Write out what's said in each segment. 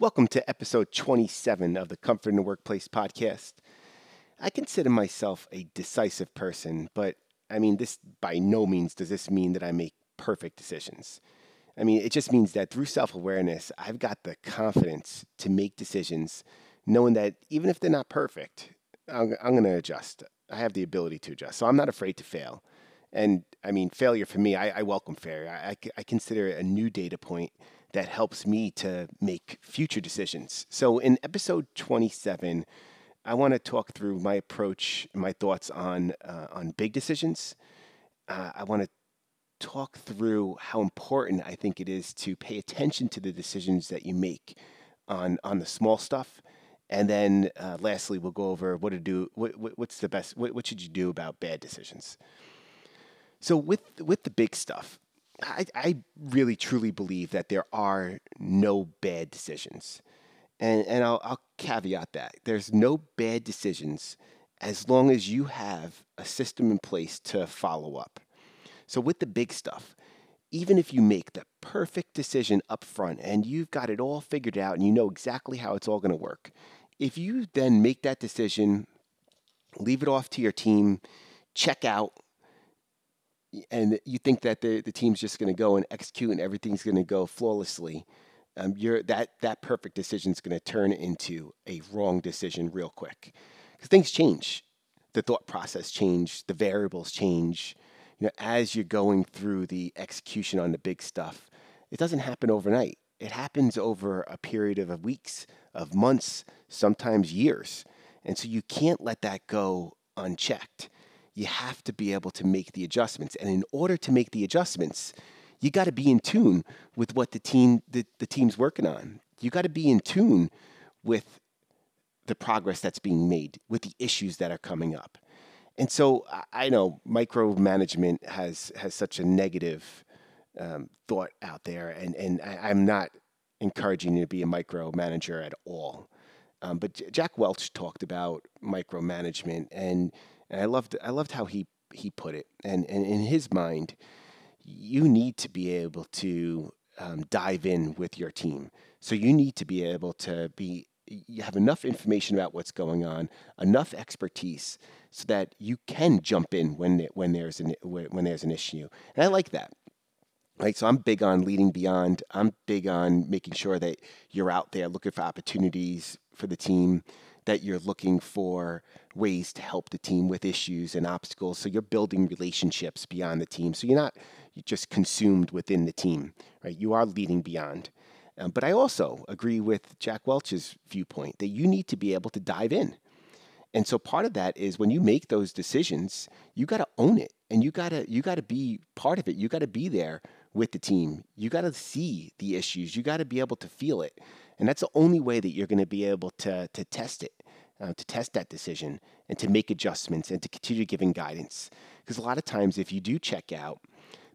Welcome to episode 27 of the Comfort in the Workplace podcast. I consider myself a decisive person, but this by no means does this mean that I make perfect decisions. It just means that through self-awareness, I've got the confidence to make decisions, knowing that even if they're not perfect, I'm going to adjust. I have the ability to adjust, so I'm not afraid to fail. And failure for me, I welcome failure. I consider it a new data point that helps me to make future decisions. So in episode 27, I want to talk through my approach, my thoughts on big decisions. I want to talk through how important I think it is to pay attention to the decisions that you make on the small stuff. And then lastly, we'll go over what to do. What's the best? What should you do about bad decisions? So with the big stuff, I really truly believe that there are no bad decisions, and I'll caveat that there's no bad decisions as long as you have a system in place to follow up. So with the big stuff, even if you make the perfect decision up front and you've got it all figured out and you know exactly how it's all going to work, if you then make that decision, leave it off to your team, check out, and you think that the team's just going to go and execute and everything's going to go flawlessly, that perfect decision's going to turn into a wrong decision real quick. Because things change. The thought process change. The variables change. As you're going through the execution on the big stuff, it doesn't happen overnight. It happens over a period of weeks, of months, sometimes years. And so you can't let that go unchecked. You have to be able to make the adjustments. And in order to make the adjustments, you got to be in tune with what the team's working on. You got to be in tune with the progress that's being made, with the issues that are coming up. And so I know micromanagement has such a negative thought out there, and I'm not encouraging you to be a micromanager at all. But Jack Welch talked about micromanagement, and I loved how he put it. And in his mind, you need to be able to dive in with your team. So you need to be able to you have enough information about what's going on, enough expertise, so that you can jump in when there's an issue. And I like that. Right, so I'm big on leading beyond. I'm big on making sure that you're out there looking for opportunities for the team, that you're looking for ways to help the team with issues and obstacles. So you're building relationships beyond the team. So you're not just consumed within the team, right? You are leading beyond. But I also agree with Jack Welch's viewpoint that you need to be able to dive in. And so part of that is when you make those decisions, you got to own it, and you got to be part of it. You got to be there with the team. You got to see the issues. You got to be able to feel it. And that's the only way that you're going to be able to test it, to test that decision and to make adjustments and to continue giving guidance. Because a lot of times if you do check out,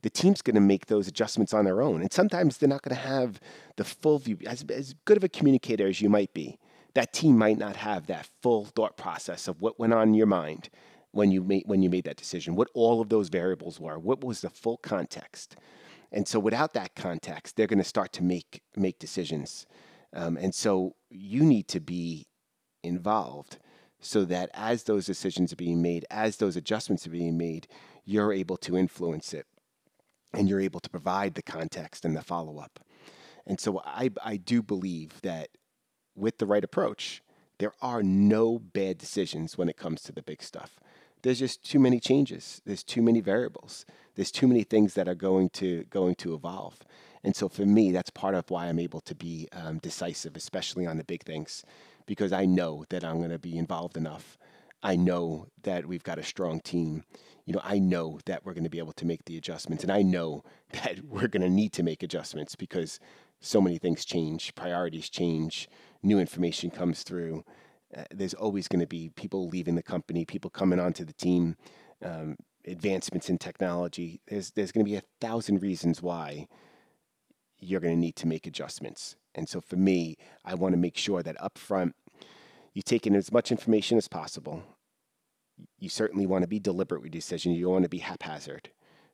the team's going to make those adjustments on their own. And sometimes they're not going to have the full view. As good of a communicator as you might be, that team might not have that full thought process of what went on in your mind when you made that decision, what all of those variables were, what was the full context. And so without that context, they're going to start to make decisions. And so you need to be involved so that as those decisions are being made, as those adjustments are being made, you're able to influence it and you're able to provide the context and the follow-up. And so I do believe that with the right approach, there are no bad decisions when it comes to the big stuff. There's just too many changes. There's too many variables. There's too many things that are going to evolve. And so for me, that's part of why I'm able to be decisive, especially on the big things, because I know that I'm going to be involved enough. I know that we've got a strong team. I know that we're going to be able to make the adjustments, and I know that we're going to need to make adjustments because so many things change, priorities change, new information comes through. There's always going to be people leaving the company, people coming onto the team, advancements in technology. There's going to be 1,000 reasons why you're going to need to make adjustments. And so for me, I want to make sure that up front, you take in as much information as possible. You certainly want to be deliberate with your decision. You don't want to be haphazard,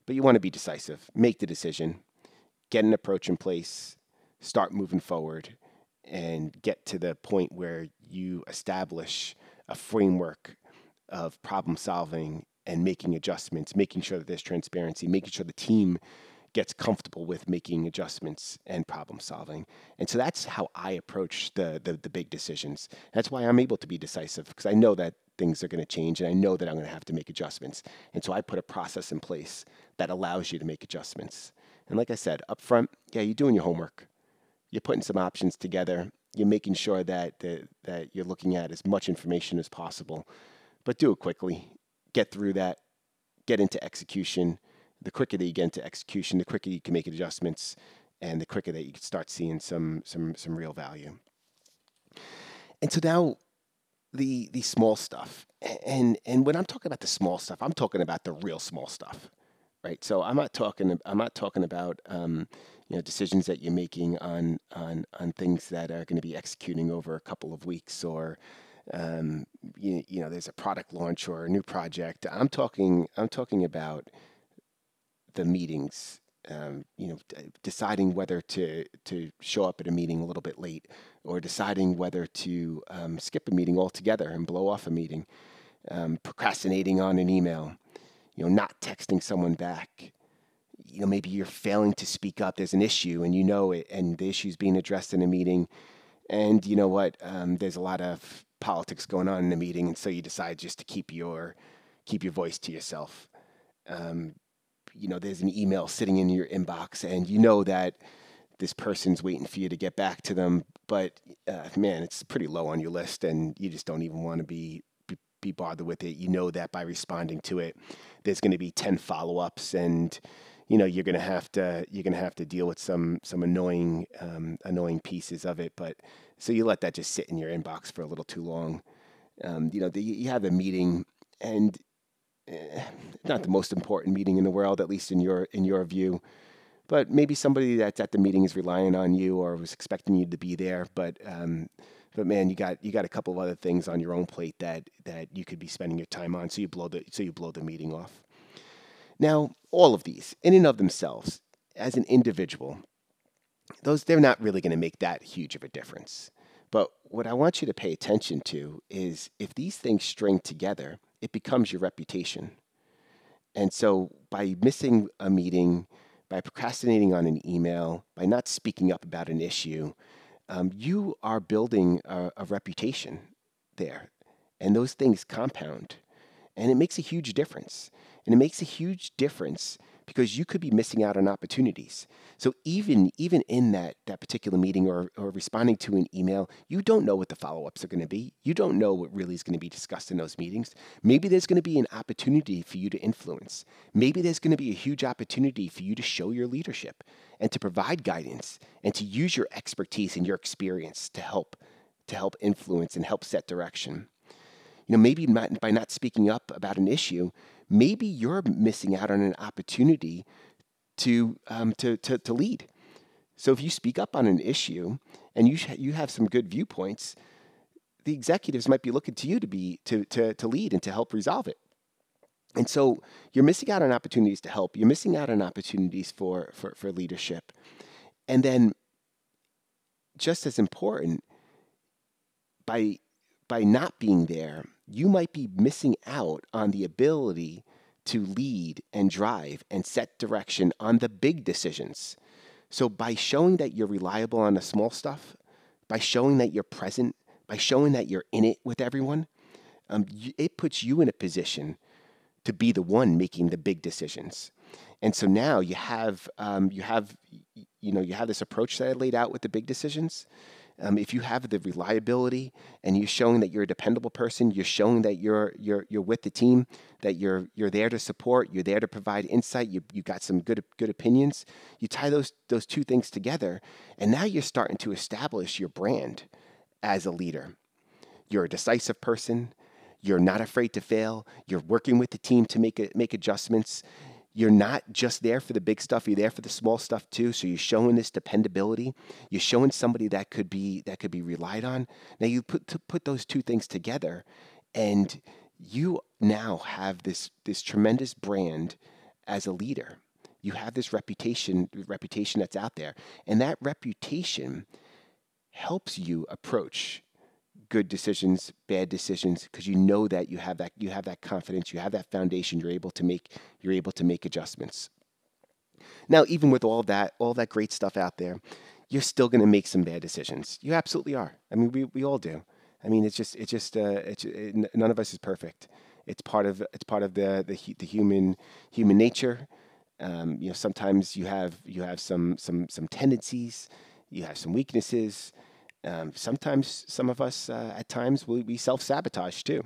but you want to be decisive. Make the decision, get an approach in place, start moving forward, and get to the point where you establish a framework of problem solving and making adjustments, making sure that there's transparency, making sure the team gets comfortable with making adjustments and problem solving. And so that's how I approach the big decisions. That's why I'm able to be decisive, because I know that things are going to change and I know that I'm going to have to make adjustments. And so I put a process in place that allows you to make adjustments. And like I said, up front, yeah, you're doing your homework. You're putting some options together. You're making sure that that you're looking at as much information as possible, but do it quickly. Get through that, get into execution. The quicker that you get into execution, the quicker you can make adjustments, and the quicker that you can start seeing some real value. And so now the small stuff. And when I'm talking about the small stuff, I'm talking about the real small stuff, right? So I'm not talking about decisions that you're making on things that are going to be executing over a couple of weeks, or there's a product launch or a new project. I'm talking about the meetings, deciding whether to show up at a meeting a little bit late, or deciding whether to skip a meeting altogether and blow off a meeting, procrastinating on an email, not texting someone back. Maybe you're failing to speak up. There's an issue and it, and the issue's being addressed in a meeting. And you know what? There's a lot of politics going on in the meeting. And so you decide just to keep your voice to yourself. There's an email sitting in your inbox, and that this person's waiting for you to get back to them, but man, it's pretty low on your list, and you just don't even want to be bothered with it. That by responding to it, there's going to be 10 follow-ups, and you're going to have to deal with some annoying pieces of it. But so you let that just sit in your inbox for a little too long. You have a meeting, and not the most important meeting in the world, at least in your view, but maybe somebody that's at the meeting is relying on you or was expecting you to be there. But man, you got a couple of other things on your own plate that you could be spending your time on. So you blow the meeting off. Now, all of these, in and of themselves, as an individual, they're not really going to make that huge of a difference. But what I want you to pay attention to is if these things string together, it becomes your reputation. And so by missing a meeting, by procrastinating on an email, by not speaking up about an issue, you are building a reputation there. And those things compound. And it makes a huge difference. And it makes a huge difference because you could be missing out on opportunities. So even in that particular meeting or responding to an email, you don't know what the follow-ups are going to be. You don't know what really is going to be discussed in those meetings. Maybe there's going to be an opportunity for you to influence. Maybe there's going to be a huge opportunity for you to show your leadership and to provide guidance and to use your expertise and your experience to help influence and help set direction. Maybe by not speaking up about an issue, maybe you're missing out on an opportunity to lead. So if you speak up on an issue and you have some good viewpoints, the executives might be looking to you to lead and to help resolve it. And so you're missing out on opportunities to help. You're missing out on opportunities for leadership. And then, just as important, by not being there, you might be missing out on the ability to lead and drive and set direction on the big decisions. So by showing that you're reliable on the small stuff, by showing that you're present, by showing that you're in it with everyone, it puts you in a position to be the one making the big decisions. And so now you have this approach that I laid out with the big decisions. If you have the reliability and you're showing that you're a dependable person, you're showing that you're with the team, that you're there to support, you're there to provide insight, you got some good opinions. You tie those two things together, and now you're starting to establish your brand as a leader. You're a decisive person. You're not afraid to fail. You're working with the team to make adjustments. You're not just there for the big stuff, you're there for the small stuff too. So you're showing this dependability. You're showing somebody that could be relied on. Now you put those two things together, and you now have this tremendous brand as a leader. You have this reputation that's out there. And that reputation helps you approach good decisions, bad decisions, because you know that you have that confidence, you have that foundation, you're able to make adjustments. Now, even with all that great stuff out there, you're still going to make some bad decisions. You absolutely are. I mean, we all do. I mean, none of us is perfect. It's part of the human nature. You know, sometimes you have some tendencies, you have some weaknesses. Sometimes some of us at times we self-sabotage too.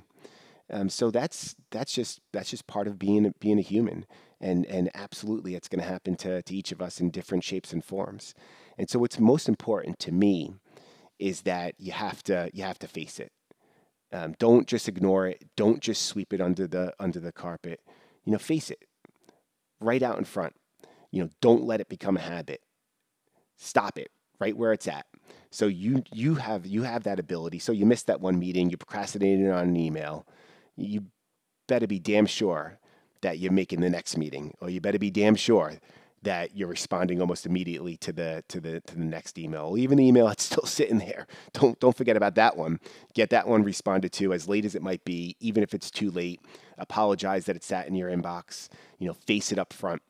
So that's just part of being a human. And absolutely, it's going to happen to each of us in different shapes and forms. And so what's most important to me is that you have to face it. Don't just ignore it. Don't just sweep it under the carpet. You know, face it right out in front. You know, don't let it become a habit. Stop it right where it's at. So you have that ability. So you missed that one meeting. You procrastinated on an email. You better be damn sure that you're making the next meeting, or you better be damn sure that you're responding almost immediately to the next email, or even the email that's still sitting there. Don't forget about that one. Get that one responded to as late as it might be, even if it's too late. Apologize that it sat in your inbox. You know, face it up front.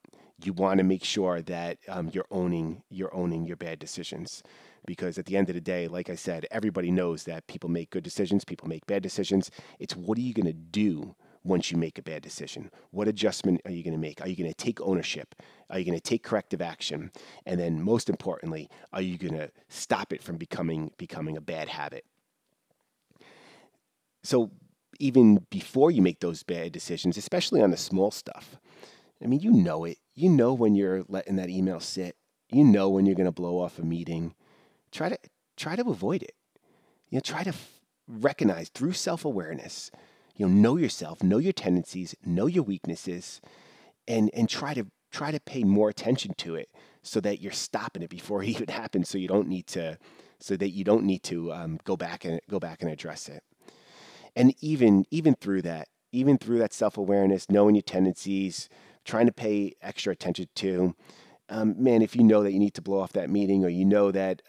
You want to make sure that you're owning your bad decisions, because at the end of the day, like I said, everybody knows that people make good decisions, people make bad decisions. It's what are you going to do once you make a bad decision? What adjustment are you going to make? Are you going to take ownership? Are you going to take corrective action? And then most importantly, are you going to stop it from becoming a bad habit? So even before you make those bad decisions, especially on the small stuff, I mean, you know it. You know when you're letting that email sit. You know when you're going to blow off a meeting. Try to avoid it. You know, try to recognize through self-awareness. You know yourself, know your tendencies, know your weaknesses, and try to pay more attention to it so that you're stopping it before it even happens. So that you don't need to go back and address it. And even through that self-awareness, knowing your tendencies, trying to pay extra attention to, man, if you know that you need to blow off that meeting, or you know that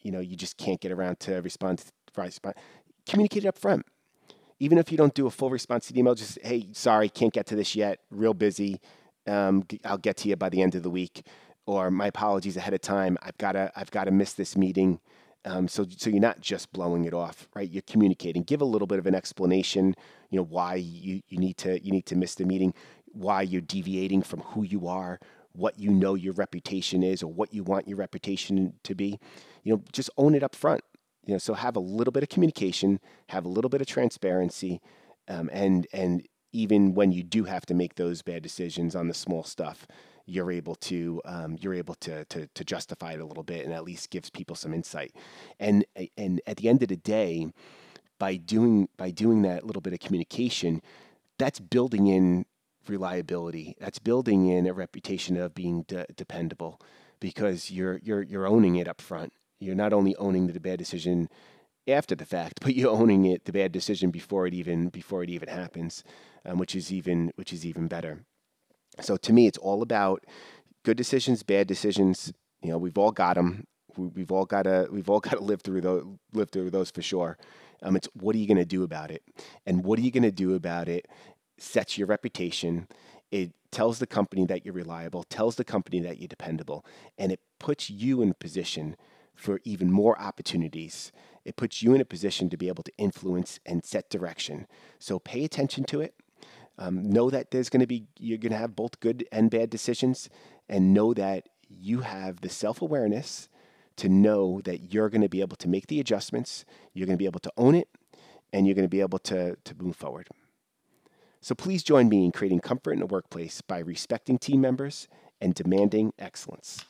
you just can't get around to respond, communicate it up front. Even if you don't do a full response to the email, just, hey, sorry, can't get to this yet, real busy, I'll get to you by the end of the week, or my apologies ahead of time, I've got to miss this meeting. So you're not just blowing it off, right? You're communicating. Give a little bit of an explanation, you know, why you need to miss the meeting, why you're deviating from who you are, what you know your reputation is, or what you want your reputation to be. You know, just own it up front. You know, so have a little bit of communication, have a little bit of transparency, and even when you do have to make those bad decisions on the small stuff, you're able to justify it a little bit, and at least gives people some insight. And at the end of the day, by doing that little bit of communication, that's building in reliability. That's building in a reputation of being dependable, because you're owning it up front. You're not only owning the bad decision after the fact, but you're owning it, the bad decision, before it even happens, which is even better. So to me, it's all about good decisions, bad decisions. You know, we've all got them. We've all got to live through those for sure. It's what are you going to do about it, and what are you going to do about it sets your reputation. It tells the company that you're reliable. Tells the company that you're dependable, and it puts you in a position for even more opportunities. It puts you in a position to be able to influence and set direction. So pay attention to it. Know that you're going to have both good and bad decisions, and know that you have the self-awareness to know that you're going to be able to make the adjustments, you're going to be able to own it, and you're going to be able to move forward. So please join me in creating comfort in the workplace by respecting team members and demanding excellence.